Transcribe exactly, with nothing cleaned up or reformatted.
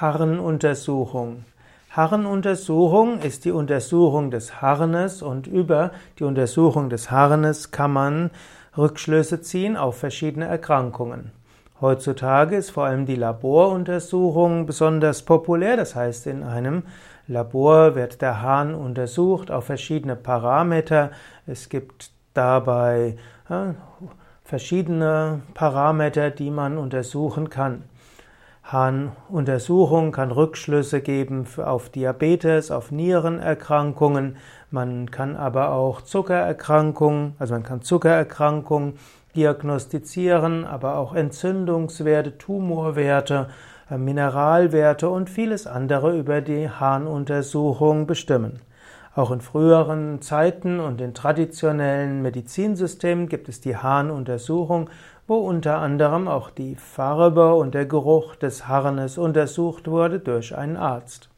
Harnuntersuchung. Harnuntersuchung ist die Untersuchung des Harnes, und über die Untersuchung des Harnes kann man Rückschlüsse ziehen auf verschiedene Erkrankungen. Heutzutage ist vor allem die Laboruntersuchung besonders populär, das heißt, in einem Labor wird der Harn untersucht auf verschiedene Parameter. Es gibt dabei ja, verschiedene Parameter, die man untersuchen kann. Harnuntersuchung kann Rückschlüsse geben auf Diabetes, auf Nierenerkrankungen. Man kann aber auch Zuckererkrankungen, also man kann Zuckererkrankungen diagnostizieren, aber auch Entzündungswerte, Tumorwerte, Mineralwerte und vieles andere über die Harnuntersuchung bestimmen. Auch in früheren Zeiten und in traditionellen Medizinsystemen gibt es die Harnuntersuchung, wo unter anderem auch die Farbe und der Geruch des Harnes untersucht wurde durch einen Arzt.